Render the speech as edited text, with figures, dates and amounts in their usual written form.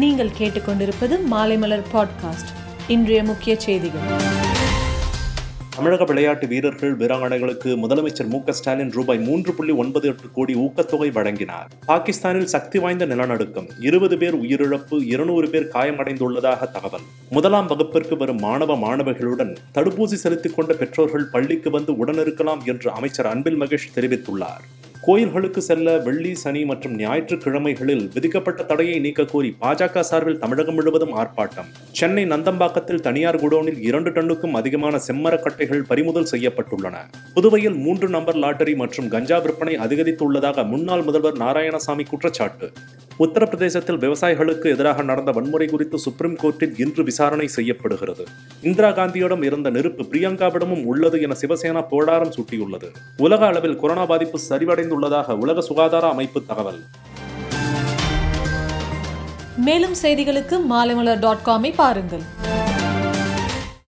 நீங்கள் கேட்டுக்கொண்டிருப்பது மாலைமலர் பாட்காஸ்ட். இன்றைய முக்கிய செய்திகள். தமிழக விளையாட்டு வீரர்கள் வீராங்கனைகளுக்கு முதலமைச்சர் மு க ஸ்டாலின் ரூபாய் 3.98 கோடி ஊக்கத்தொகை வழங்கினார். பாகிஸ்தானில் சக்தி வாய்ந்த நிலநடுக்கம், 20 பேர் உயிரிழப்பு, 200 பேர் காயமடைந்துள்ளதாக தகவல். 1ஆம் வகுப்பிற்கு வரும் மாணவ மாணவிகளுடன் தடுப்பூசி செலுத்திக் கொண்ட பெற்றோர்கள் பள்ளிக்கு வந்து உடனிருக்கலாம் என்று அமைச்சர் அன்பில் மகேஷ் தெரிவித்துள்ளார். கோயில்களுக்கு செல்ல வெள்ளி, சனி மற்றும் ஞாயிற்றுக்கிழமைகளில் விதிக்கப்பட்ட தடையை நீக்க கோரி பாஜக சார்பில் தமிழகம் முழுவதும் ஆர்ப்பாட்டம். சென்னை நந்தம்பாக்கத்தில் தனியார் குடோனில் 2 டன்னுக்கும் அதிகமான செம்மரக்கட்டைகள் பறிமுதல் செய்யப்பட்டுள்ளன. புதுவையில் 3 நம்பர் லாட்டரி மற்றும் கஞ்சா விற்பனை அதிகரித்துள்ளதாக முன்னாள் முதல்வர் நாராயணசாமி குற்றச்சாட்டு. உத்தரப்பிரதேசத்தில் விவசாயிகளுக்கு எதிராக நடந்த வன்முறை குறித்து சுப்ரீம் கோர்ட்டில் இன்று விசாரணை செய்யப்படுகிறது. இந்திரா காந்தியிடம் இருந்த நெருப்பு பிரியங்காவிடமும் உள்ளது என சிவசேனா போடாரம் சூட்டியுள்ளது. உலக அளவில் கொரோனா பாதிப்பு சரிவடைந்துள்ளதாக உலக சுகாதார அமைப்பு தகவல். மேலும் செய்திகளுக்கு மாலைமலர்.com-ஐ பாருங்கள்.